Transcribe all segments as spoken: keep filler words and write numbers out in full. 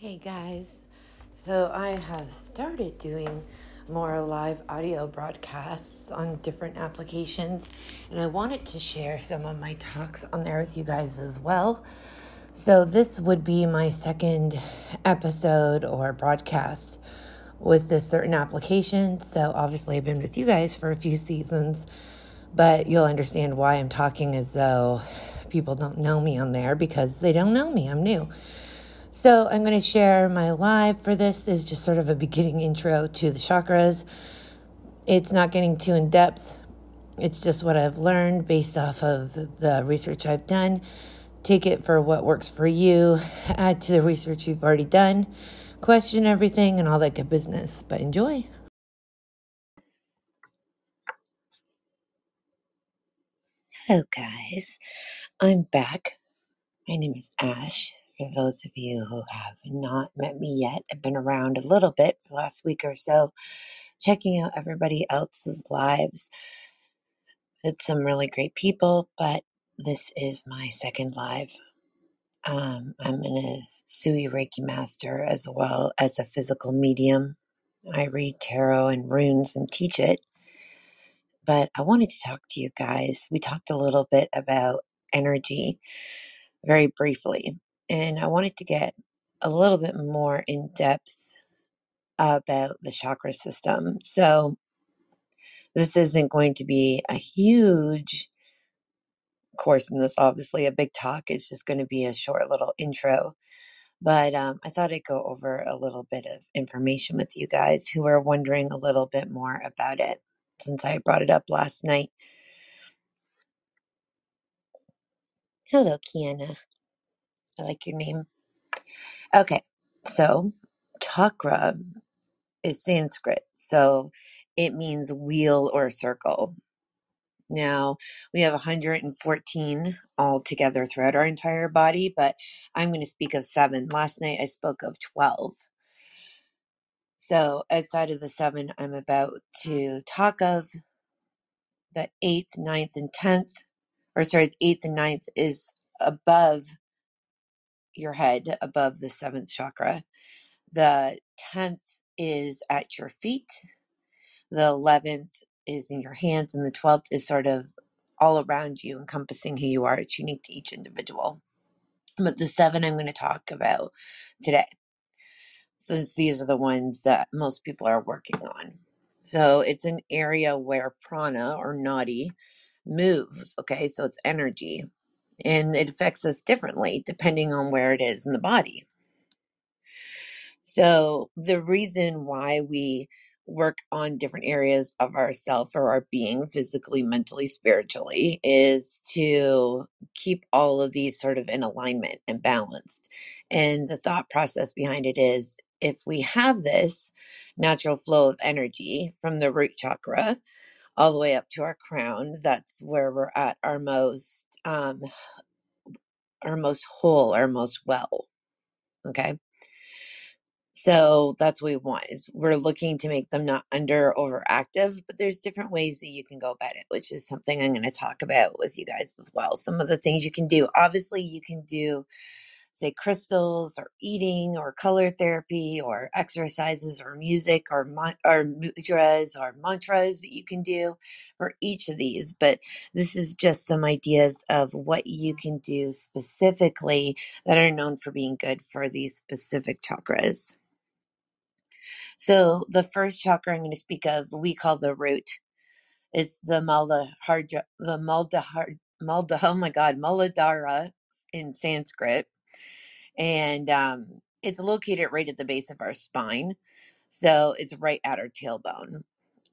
Hey guys, so I have started doing more live audio broadcasts on different applications, and I wanted to share some of my talks on there with you guys as well. So this would be my second episode or broadcast with this certain application. So obviously I've been with you guys for a few seasons, but you'll understand why I'm talking as though people don't know me on there, because they don't know me. I'm new. So I'm going to share my live for this is just sort of a beginning intro to the chakras. It's not getting too in depth. It's just what I've learned based off of the research I've done. Take it for what works for you. Add to the research you've already done. Question everything and all that good business. But enjoy. Hello guys. I'm back. My name is Ash. For those of you who have not met me yet, I've been around a little bit for the last week or so, checking out everybody else's lives. It's some really great people, but this is my second live. Um, I'm a Sui Reiki master as well as a physical medium. I read tarot and runes and teach it, but I wanted to talk to you guys. We talked a little bit about energy very briefly. And I wanted to get a little bit more in depth about the chakra system. So this isn't going to be a huge course in this, obviously a big talk. It's just going to be a short little intro. But um, I thought I'd go over a little bit of information with you guys who are wondering a little bit more about it, since I brought it up last night. Hello, Kiana. I like your name. Okay, so chakra is Sanskrit, so it means wheel or circle. Now, we have one hundred fourteen all together throughout our entire body, but I'm going to speak of seven. Last night I spoke of twelve. So outside of the seven I'm about to talk of, the eighth, ninth, and tenth, or sorry, the eighth and ninth is above your head, above the seventh chakra. The tenth is at your feet. The eleventh is in your hands, and the twelfth is sort of all around you, encompassing who you are. It's unique to each individual. But the seven I'm going to talk about today, since these are the ones that most people are working on. So it's an area where prana or nadi moves. Okay, so it's energy. And it affects us differently depending on where it is in the body. So the reason why we work on different areas of ourself or our being, physically, mentally, spiritually, is to keep all of these sort of in alignment and balanced. And the thought process behind it is, if we have this natural flow of energy from the root chakra all the way up to our crown, that's where we're at our most um our most whole, our most well. Okay, so that's what we want, is we're looking to make them not under or overactive, but there's different ways that you can go about it, which is something I'm going to talk about with you guys as well. Some of the things you can do, obviously you can do, say, crystals or eating or color therapy or exercises or music or mon- or mudras or mantras that you can do for each of these. But this is just some ideas of what you can do specifically that are known for being good for these specific chakras. So the first chakra I'm going to speak of, we call the root. It's the muladhara, the muladhara, muladhara, oh my God, muladhara in Sanskrit. And um, it's located right at the base of our spine. So it's right at our tailbone.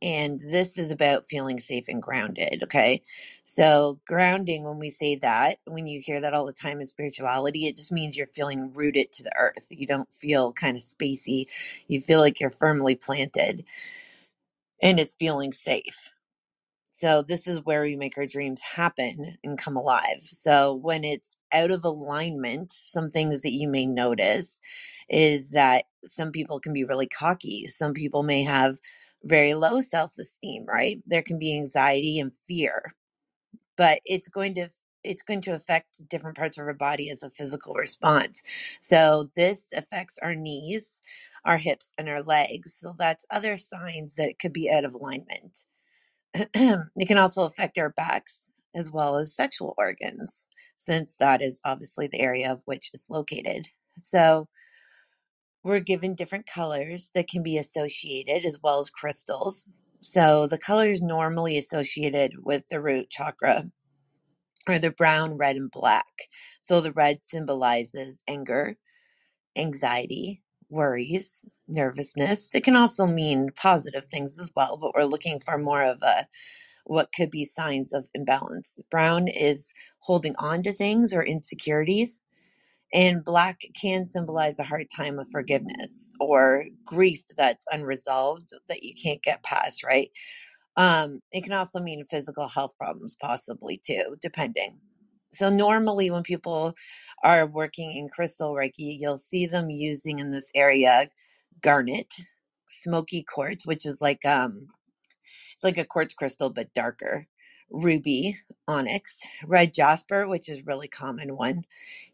And this is about feeling safe and grounded, okay? So grounding, when we say that, when you hear that all the time in spirituality, it just means you're feeling rooted to the earth. You don't feel kind of spacey. You feel like you're firmly planted. And it's feeling safe. So this is where we make our dreams happen and come alive. So when it's out of alignment, some things that you may notice is that some people can be really cocky. Some people may have very low self-esteem, right? There can be anxiety and fear, but it's going to it's going to affect different parts of our body as a physical response. So this affects our knees, our hips, and our legs. So that's other signs that could be out of alignment. It can also affect our backs as well as sexual organs, since that is obviously the area of which it's located. So we're given different colors that can be associated, as well as crystals. So the colors normally associated with the root chakra are the brown, red, and black. So the red symbolizes anger, anxiety, worries, nervousness. It can also mean positive things as well, but we're looking for more of a what could be signs of imbalance. Brown is holding on to things or insecurities, and black can symbolize a hard time of forgiveness or grief that's unresolved that you can't get past, right? Um, it can also mean physical health problems, possibly too, depending. So normally when people are working in crystal Reiki, you'll see them using in this area garnet, smoky quartz, which is like um, it's like a quartz crystal but darker, ruby, onyx, red jasper, which is a really common one,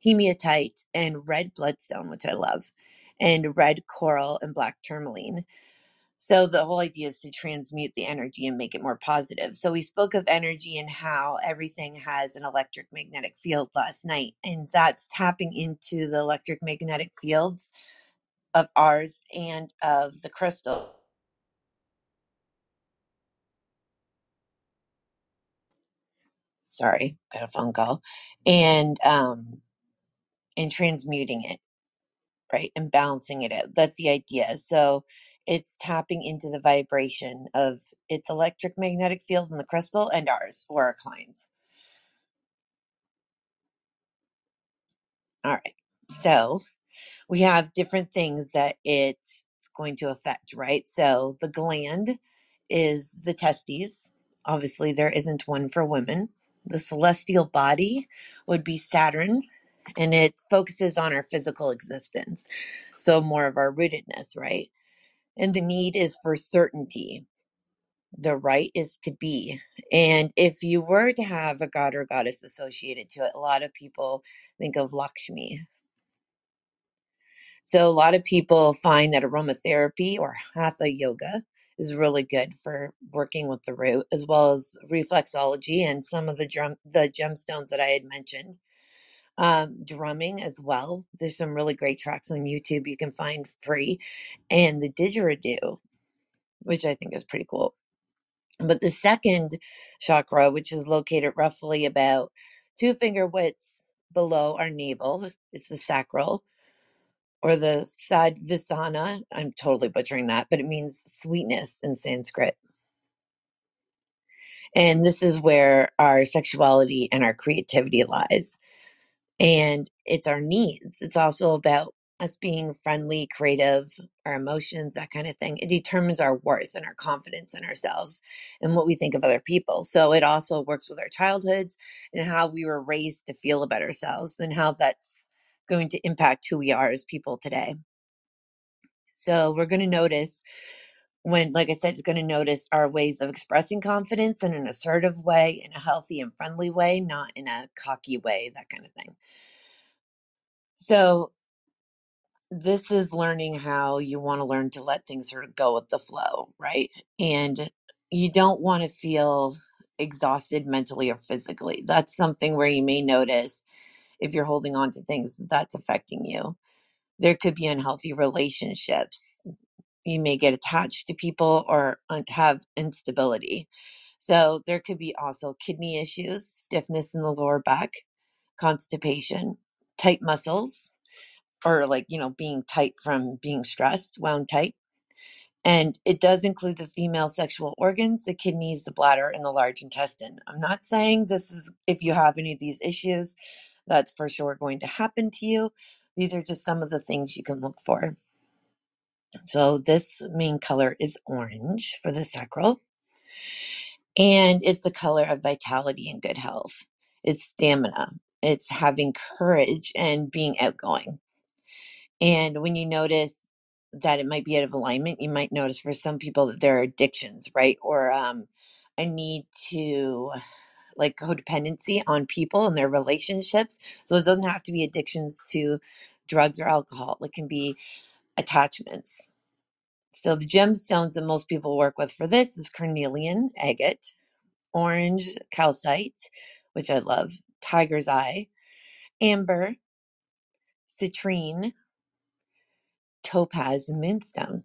hematite, and red bloodstone, which I love, and red coral and black tourmaline. So the whole idea is to transmute the energy and make it more positive. So we spoke of energy and how everything has an electric magnetic field last night, and that's tapping into the electric magnetic fields of ours and of the crystal. Sorry, got a phone call. And, um, and transmuting it, right? And balancing it out. That's the idea. So it's tapping into the vibration of its electric magnetic field in the crystal and ours or our clients. All right. So we have different things that it's going to affect, right? So the gland is the testes. Obviously, there isn't one for women. The celestial body would be Saturn, and it focuses on our physical existence. So more of our rootedness, right? And the need is for certainty. The right is to be. And if you were to have a god or goddess associated to it, a lot of people think of Lakshmi. So a lot of people find that aromatherapy or hatha yoga is really good for working with the root, as well as reflexology and some of the drum, the gemstones that I had mentioned. Um, drumming as well. There's some really great tracks on YouTube you can find free. And the didgeridoo, which I think is pretty cool. But the second chakra, which is located roughly about two finger widths below our navel, it's the sacral or the sadhvisana. I'm totally butchering that, but it means sweetness in Sanskrit. And this is where our sexuality and our creativity lies. And it's our needs. It's also about us being friendly, creative, our emotions, that kind of thing. It determines our worth and our confidence in ourselves and what we think of other people. So it also works with our childhoods and how we were raised to feel about ourselves and how that's going to impact who we are as people today. So we're going to notice when, like I said, it's going to notice our ways of expressing confidence in an assertive way, in a healthy and friendly way, not in a cocky way, that kind of thing. So this is learning how you want to learn to let things sort of go with the flow, right? And you don't want to feel exhausted mentally or physically. That's something where you may notice if you're holding on to things that's affecting you. There could be unhealthy relationships. You may get attached to people or have instability. So there could be also kidney issues, stiffness in the lower back, constipation, tight muscles, or like, you know, being tight from being stressed, wound tight. And it does include the female sexual organs, the kidneys, the bladder, and the large intestine. I'm not saying this is, if you have any of these issues, that's for sure going to happen to you. These are just some of the things you can look for. So this main color is orange for the sacral, and it's the color of vitality and good health. It's stamina. It's having courage and being outgoing. And when you notice that it might be out of alignment, you might notice for some people that there are addictions, right? Or um, a need to like codependency on people and their relationships. So it doesn't have to be addictions to drugs or alcohol. It can be attachments. So the gemstones that most people work with for this is carnelian, agate, orange, calcite, which I love, tiger's eye, amber, citrine, topaz, and moonstone.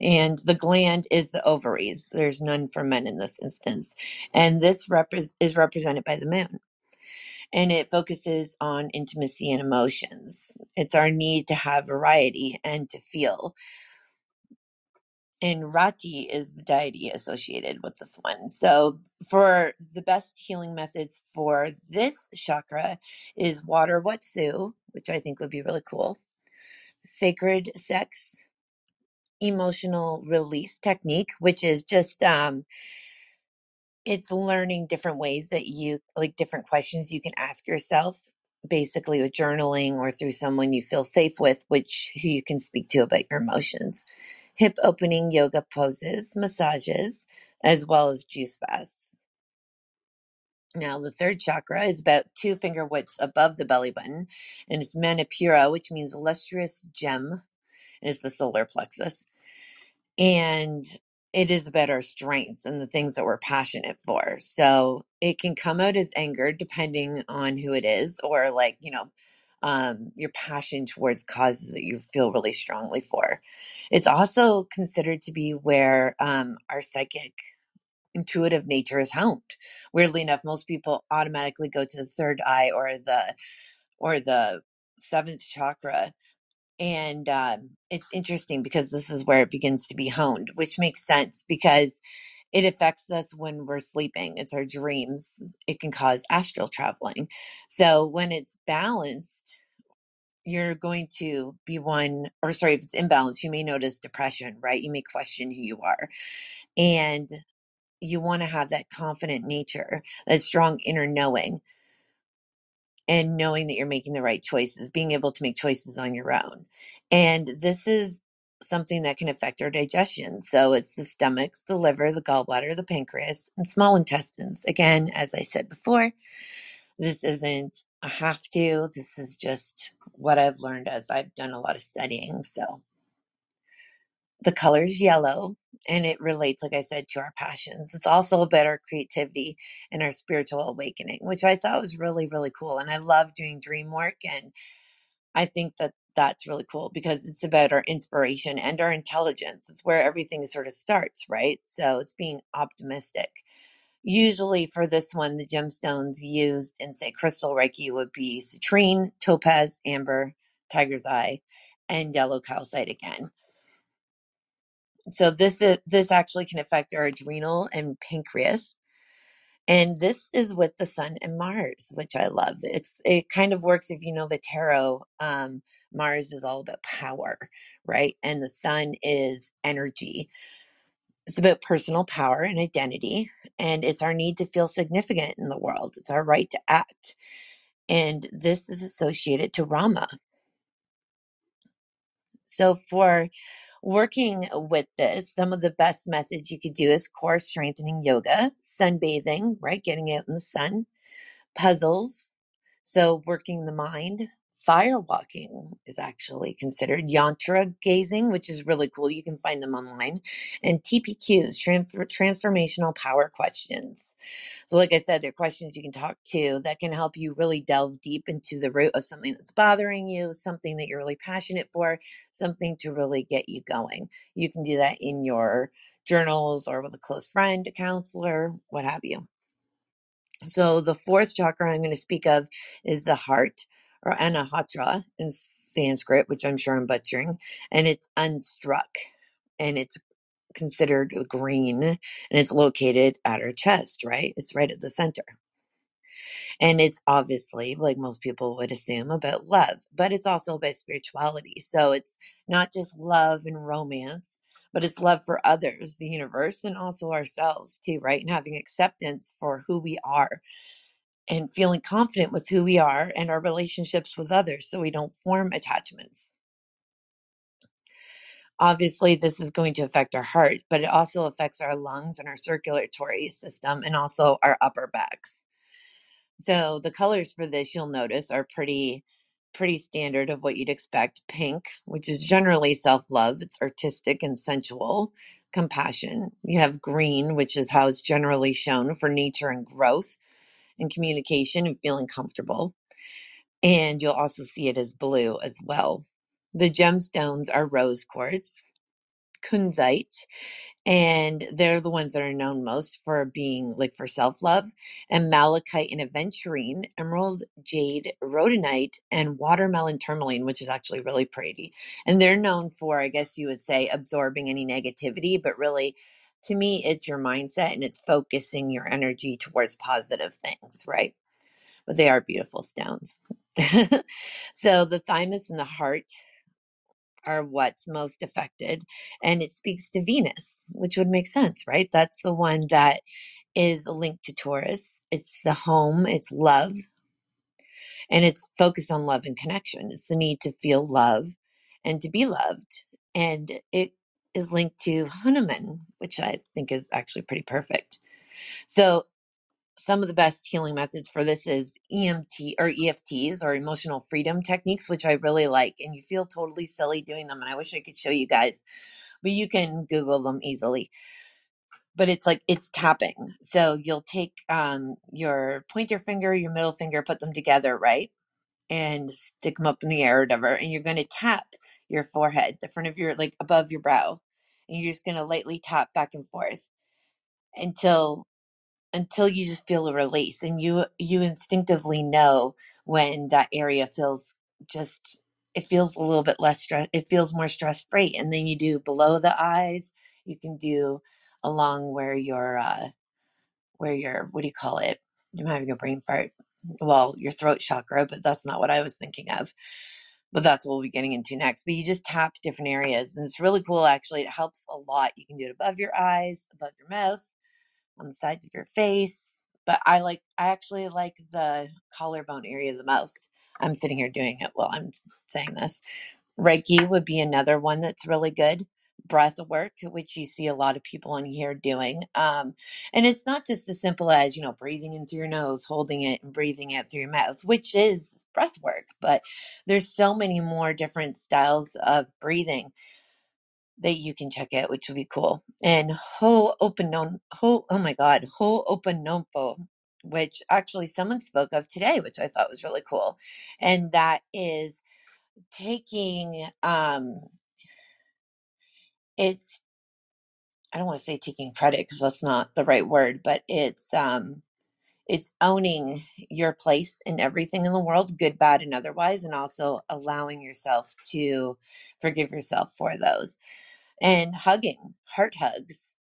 And the gland is the ovaries. There's none for men in this instance. And this rep- is represented by the moon. And it focuses on intimacy and emotions. It's our need to have variety and to feel. And Rati is the deity associated with this one. So for the best healing methods for this chakra is water watsu, which I think would be really cool, sacred sex, emotional release technique, which is just, um, it's learning different ways that you, like different questions you can ask yourself, basically with journaling or through someone you feel safe with, which who you can speak to about your emotions. Hip opening yoga poses, massages, as well as juice fasts. Now, the third chakra is about two finger widths above the belly button, and it's manipura, which means lustrous gem, and it's the solar plexus. And it is about our strengths and the things that we're passionate for. So it can come out as anger, depending on who it is, or like, you know, Um, your passion towards causes that you feel really strongly for. It's also considered to be where um, our psychic intuitive nature is honed. Weirdly enough, most people automatically go to the third eye or the or the seventh chakra. And um, it's interesting because this is where it begins to be honed, which makes sense because it affects us when we're sleeping. It's our dreams. It can cause astral traveling. So when it's balanced, you're going to be one, or sorry, if it's imbalanced, you may notice depression, right? You may question who you are. And you want to have that confident nature, that strong inner knowing, and knowing that you're making the right choices, being able to make choices on your own. And this is something that can affect our digestion. So it's the stomach, the liver, the gallbladder, the pancreas, and small intestines. Again, as I said before, this isn't a have to. This is just what I've learned as I've done a lot of studying. So the color's yellow, and it relates, like I said, to our passions. It's also about our creativity and our spiritual awakening, which I thought was really, really cool. And I love doing dream work, and I think that that's really cool because it's about our inspiration and our intelligence. It's where everything sort of starts, right? So it's being optimistic. Usually for this one, the gemstones used in, say, crystal Reiki would be citrine, topaz, amber, tiger's eye, and yellow calcite again. So this is, this actually can affect our adrenal and pancreas. And this is with the sun and Mars, which I love. It's it kind of works if you know the tarot. Um, Mars is all about power, right? And the sun is energy. It's about personal power and identity. And it's our need to feel significant in the world. It's our right to act. And this is associated to Rama. So for working with this, some of the best methods you could do is core strengthening yoga, sunbathing, right? Getting out in the sun, puzzles. So working the mind, firewalking is actually considered, yantra gazing, which is really cool. You can find them online, and T P Qs, transfer, transformational power questions. So like I said, they're questions you can talk to that can help you really delve deep into the root of something that's bothering you, something that you're really passionate for, something to really get you going. You can do that in your journals or with a close friend, a counselor, what have you. So the fourth chakra I'm going to speak of is the heart, or Anahata in Sanskrit, which I'm sure I'm butchering, and it's unstruck, and it's considered green, and it's located at our chest, right? It's right at the center. And it's obviously, like most people would assume, about love, but it's also about spirituality. So it's not just love and romance, but it's love for others, the universe, and also ourselves too, right? And having acceptance for who we are, and feeling confident with who we are and our relationships with others so we don't form attachments. Obviously, this is going to affect our heart, but it also affects our lungs and our circulatory system and also our upper backs. So the colors for this, you'll notice, are pretty pretty standard of what you'd expect. Pink, which is generally self-love. It's artistic and sensual, compassion. You have green, which is how it's generally shown for nature and growth and communication and feeling comfortable. And you'll also see it as blue as well. The gemstones are rose quartz, kunzite, and they're the ones that are known most for being like for self-love, and malachite and aventurine, emerald, jade, rhodonite, and watermelon tourmaline, which is actually really pretty. And they're known for, I guess you would say, absorbing any negativity, but really to me, it's your mindset and it's focusing your energy towards positive things, right? But they are beautiful stones. So the thymus and the heart are what's most affected. And it speaks to Venus, which would make sense, right? That's the one that is linked to Taurus. It's the home, it's love, and it's focused on love and connection. It's the need to feel love and to be loved. And it is linked to Hanuman, which I think is actually pretty perfect. So some of the best healing methods for this is E M T or E F Ts or emotional freedom techniques, which I really like. And you feel totally silly doing them. And I wish I could show you guys, but you can Google them easily. But it's like, it's tapping. So you'll take um, your pointer finger, your middle finger, put them together, right? And stick them up in the air or whatever. And you're going to tap your forehead, the front of your, like above your brow. And you're just going to lightly tap back and forth until until you just feel a release, and you, you instinctively know when that area feels just, it feels a little bit less stress. It feels more stress free. And then you do below the eyes, you can do along where your, uh, where your, what do you call it? I'm having a brain fart. Well, your throat chakra, but that's not what I was thinking of, but that's what we'll be getting into next. But you just tap different areas, and it's really cool. Actually, it helps a lot. You can do it above your eyes, above your mouth, on the sides of your face, but I like, I actually like the collarbone area the most. I'm sitting here doing it while I'm saying this. Reiki would be another one that's really good. Breath work, which you see a lot of people on here doing. Um, and it's not just as simple as, you know, breathing in through your nose, holding it and breathing out through your mouth, which is breath work, but there's so many more different styles of breathing that you can check out, which will be cool. And ho'oponopono, ho, oh my God, ho'oponopono, which actually someone spoke of today, which I thought was really cool. And that is taking, um, it's, I don't want to say taking credit because that's not the right word, but it's, um, it's owning your place in everything in the world, good, bad, and otherwise, and also allowing yourself to forgive yourself for those. And hugging, heart hugs.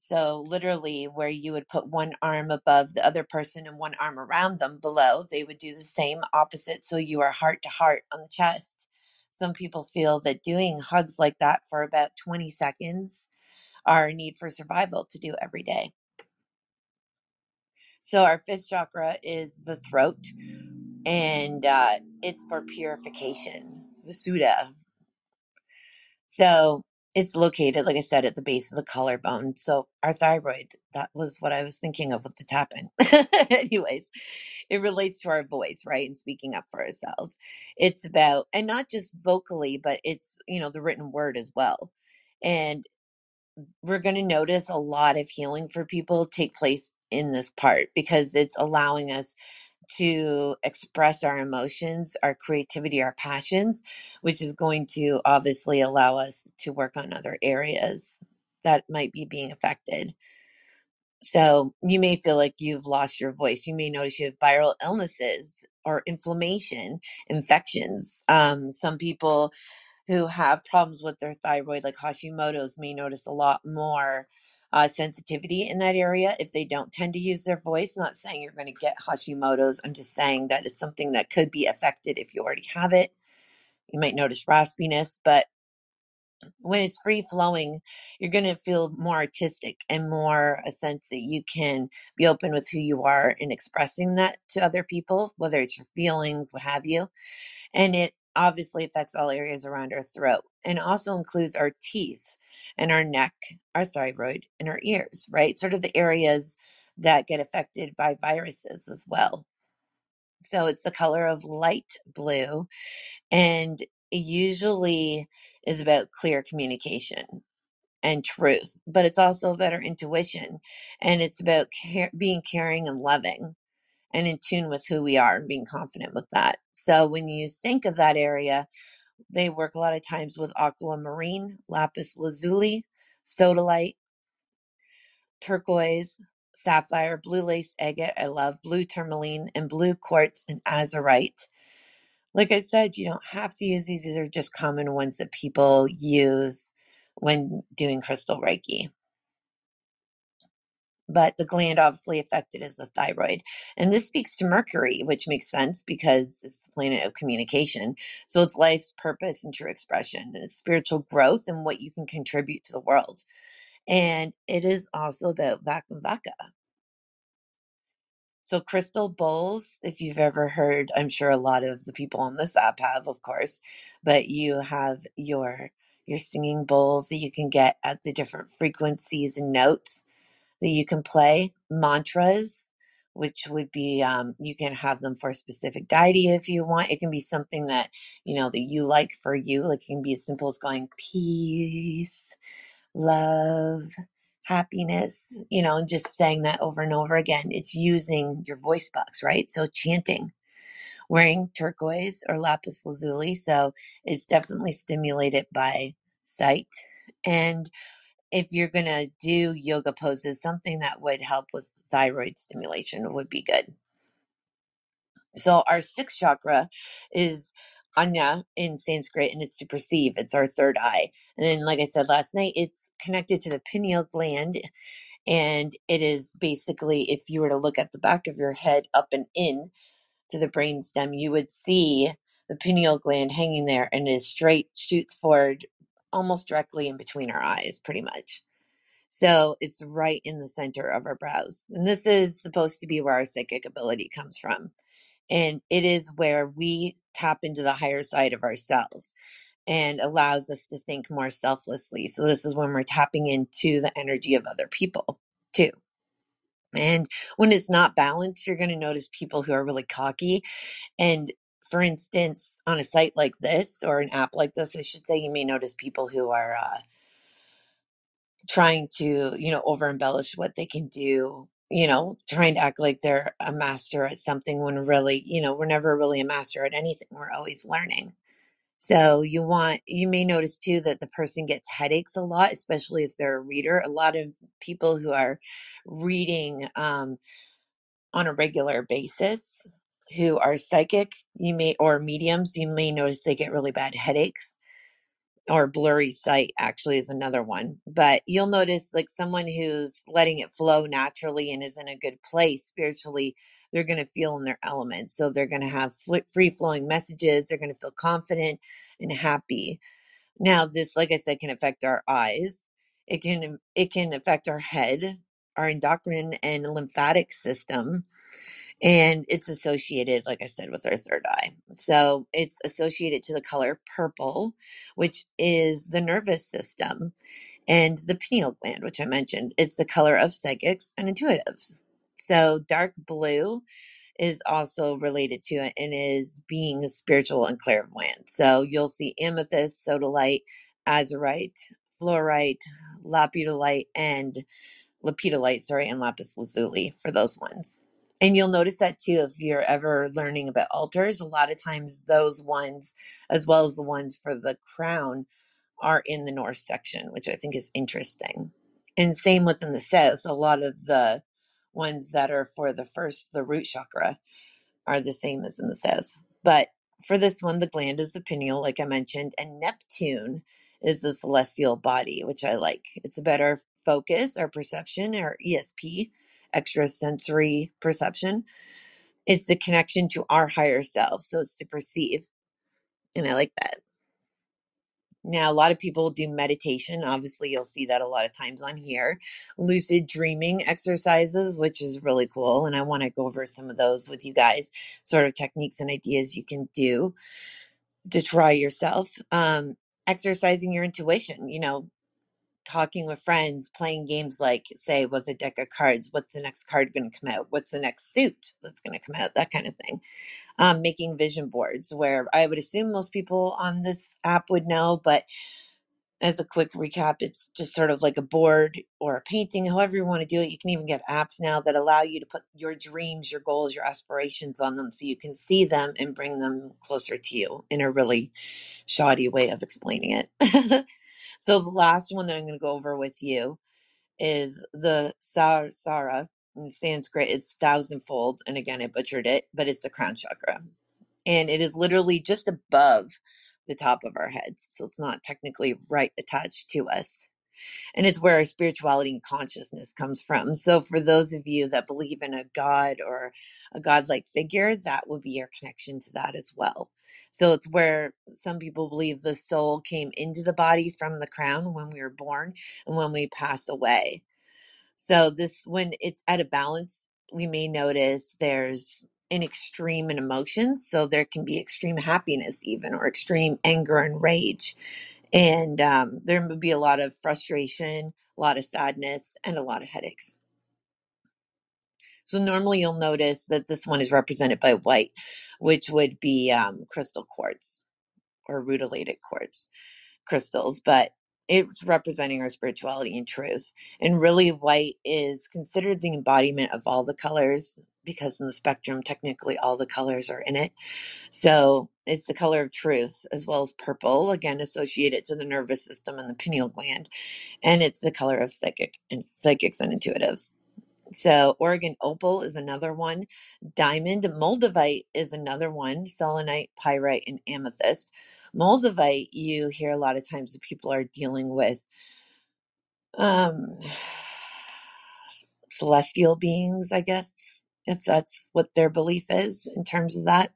So literally where you would put one arm above the other person and one arm around them below, they would do the same opposite. So you are heart to heart on the chest. Some people feel that doing hugs like that for about twenty seconds are a need for survival to do every day. So our fifth chakra is the throat, and uh, it's for purification, Vishuddha. So it's located, like I said, at the base of the collarbone. So our thyroid, that was what I was thinking of with the tapping. Anyways, it relates to our voice, right? And speaking up for ourselves. It's about, and not just vocally, but it's, you know, the written word as well. And we're going to notice a lot of healing for people take place in this part, because it's allowing us to express our emotions, our creativity, our passions, which is going to obviously allow us to work on other areas that might be being affected. So you may feel like you've lost your voice. You may notice you have viral illnesses or inflammation, infections. Um, some people who have problems with their thyroid, like Hashimoto's, may notice a lot more Uh, sensitivity in that area if they don't tend to use their voice. Not saying you're going to get Hashimoto's. I'm just saying that it's something that could be affected if you already have it. You might notice raspiness, but when it's free flowing, you're going to feel more artistic and more a sense that you can be open with who you are and expressing that to other people, whether it's your feelings, what have you. And it obviously affects all areas around our throat, and also includes our teeth and our neck, our thyroid, and our ears, right? Sort of the areas that get affected by viruses as well. So it's the color of light blue, and it usually is about clear communication and truth, but it's also about our intuition, and it's about care, being caring and loving and in tune with who we are and being confident with that. So when you think of that area, they work a lot of times with aquamarine, lapis lazuli, sodalite, turquoise, sapphire, blue lace agate, I love blue tourmaline, and blue quartz and azurite. Like I said, you don't have to use these. These are just common ones that people use when doing crystal Reiki. But the gland obviously affected is the thyroid. And this speaks to Mercury, which makes sense because it's the planet of communication. So it's life's purpose and true expression. And it's spiritual growth and what you can contribute to the world. And it is also about vacuum vaka. So crystal bowls, if you've ever heard, I'm sure a lot of the people on this app have, of course, but you have your your singing bowls that you can get at the different frequencies and notes that you can play. Mantras, which would be, um, you can have them for a specific deity if you want. It can be something that, you know, that you like for you. Like it can be as simple as going, peace, love, happiness, you know, and just saying that over and over again. It's using your voice box, right? So chanting, wearing turquoise or lapis lazuli. So it's definitely stimulated by sight. And if you're going to do yoga poses, something that would help with thyroid stimulation would be good. So our sixth chakra is Ajna in Sanskrit, and it's to perceive. It's our third eye. And then, like I said last night, it's connected to the pineal gland. And it is basically, if you were to look at the back of your head up and in to the brainstem, you would see the pineal gland hanging there, and it is straight, shoots forward almost directly in between our eyes, pretty much. So it's right in the center of our brows. And this is supposed to be where our psychic ability comes from. And it is where we tap into the higher side of ourselves and allows us to think more selflessly. So this is when we're tapping into the energy of other people too. And when it's not balanced, you're going to notice people who are really cocky. And for instance, on a site like this, or an app like this, I should say, you may notice people who are uh, trying to, you know, over embellish what they can do, you know, trying to act like they're a master at something when really, you know, we're never really a master at anything. We're always learning. So you want, you may notice too that the person gets headaches a lot, especially if they're a reader. A lot of people who are reading um, on a regular basis who are psychic, you may, or mediums, you may notice they get really bad headaches. Or blurry sight actually is another one. But you'll notice like someone who's letting it flow naturally and is in a good place spiritually, they're going to feel in their element. So they're going to have free flowing messages. They're going to feel confident and happy. Now this, like I said, can affect our eyes. It can, it can affect our head, our endocrine and lymphatic system. And it's associated, like I said, with our third eye. So it's associated to the color purple, which is the nervous system, and the pineal gland, which I mentioned. It's the color of psychics and intuitives. So dark blue is also related to it and is being spiritual and clairvoyant. So you'll see amethyst, sodalite, azurite, fluorite, lapidolite, and lapidolite, sorry, and lapis lazuli for those ones. And you'll notice that too, if you're ever learning about altars, a lot of times those ones, as well as the ones for the crown, are in the north section, which I think is interesting. And same within the south, a lot of the ones that are for the first, the root chakra, are the same as in the south. But for this one, the gland is the pineal, like I mentioned, and Neptune is the celestial body, which I like. It's about our focus, our perception, our E S P, extrasensory perception. It's the connection to our higher self. So it's to perceive. And I like that. Now, a lot of people do meditation. Obviously, you'll see that a lot of times on here. Lucid dreaming exercises, which is really cool. And I want to go over some of those with you guys, sort of techniques and ideas you can do to try yourself. Um, exercising your intuition, you know, talking with friends, playing games like, say, with a deck of cards, what's the next card going to come out? What's the next suit that's going to come out? That kind of thing. Um, making vision boards, where I would assume most people on this app would know, but as a quick recap, it's just sort of like a board or a painting, however you want to do it. You can even get apps now that allow you to put your dreams, your goals, your aspirations on them so you can see them and bring them closer to you, in a really shoddy way of explaining it. So the last one that I'm going to go over with you is the Sahasrara. In Sanskrit, it's thousandfold. And again, I butchered it, but it's the crown chakra. And it is literally just above the top of our heads. So it's not technically right attached to us. And it's where our spirituality and consciousness comes from. So for those of you that believe in a God or a godlike figure, that would be your connection to that as well. So it's where some people believe the soul came into the body from the crown when we were born and when we pass away. So this, when it's out of balance, we may notice there's an extreme in emotions. So there can be extreme happiness even, or extreme anger and rage. And um, there would be a lot of frustration, a lot of sadness, and a lot of headaches. So normally you'll notice that this one is represented by white, which would be um, crystal quartz or rutilated quartz crystals, but it's representing our spirituality and truth. And really, white is considered the embodiment of all the colors, because in the spectrum, technically all the colors are in it. So it's the color of truth, as well as purple, again, associated to the nervous system and the pineal gland. And it's the color of psychic and psychics and intuitives. So Oregon opal is another one. Diamond, Moldavite is another one. Selenite, pyrite, and amethyst. Moldavite, you hear a lot of times that people are dealing with um, celestial beings, I guess, if that's what their belief is in terms of that.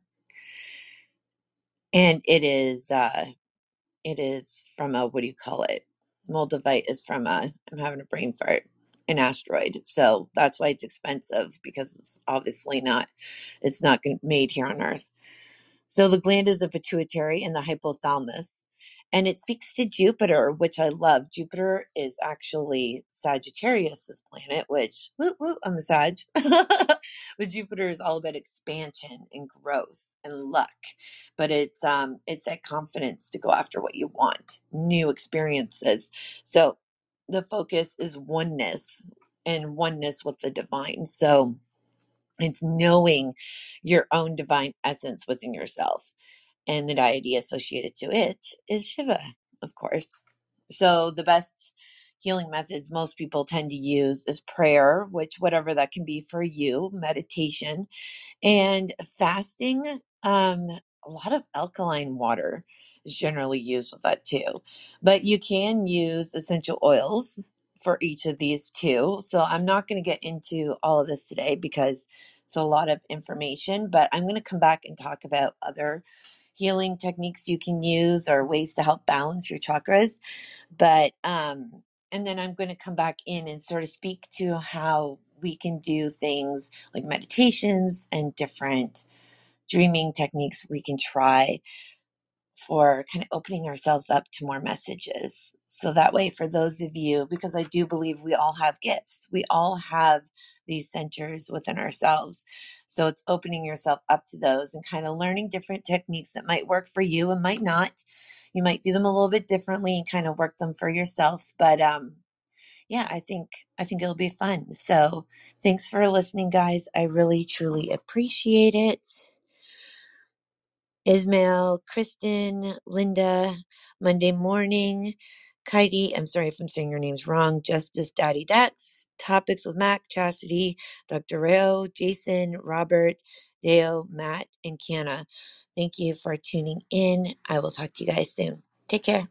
And it is, uh, it is from a, what do you call it? Moldavite is from a, I'm having a brain fart. An asteroid. So that's why it's expensive, because it's obviously not, it's not made here on Earth. So the gland is the pituitary and the hypothalamus, and it speaks to Jupiter, which I love. Jupiter is actually Sagittarius's planet, which whoop, whoop, I'm a Sag. But Jupiter is all about expansion and growth and luck, but it's um it's that confidence to go after what you want, new experiences. So the focus is oneness and oneness with the divine. So it's knowing your own divine essence within yourself. And the deity associated to it is Shiva, of course. So the best healing methods most people tend to use is prayer, which whatever that can be for you, meditation, and fasting. Um, a lot of alkaline water is generally used with that too, but you can use essential oils for each of these two. So I'm not going to get into all of this today because it's a lot of information, but I'm going to come back and talk about other healing techniques you can use or ways to help balance your chakras. But, um, and then I'm going to come back in and sort of speak to how we can do things like meditations and different dreaming techniques we can try for kind of opening ourselves up to more messages. So that way, for those of you, because I do believe we all have gifts, we all have these centers within ourselves. So it's opening yourself up to those and kind of learning different techniques that might work for you and might not. You might do them a little bit differently and kind of work them for yourself. But um, yeah, I think, I think it'll be fun. So thanks for listening, guys. I really, truly appreciate it. Ismail, Kristen, Linda, Monday Morning, Katie, I'm sorry if I'm saying your names wrong, Justice Daddy Dax, Topics with Mac, Chastity, Doctor Rayo, Jason, Robert, Dale, Matt, and Kiana. Thank you for tuning in. I will talk to you guys soon. Take care.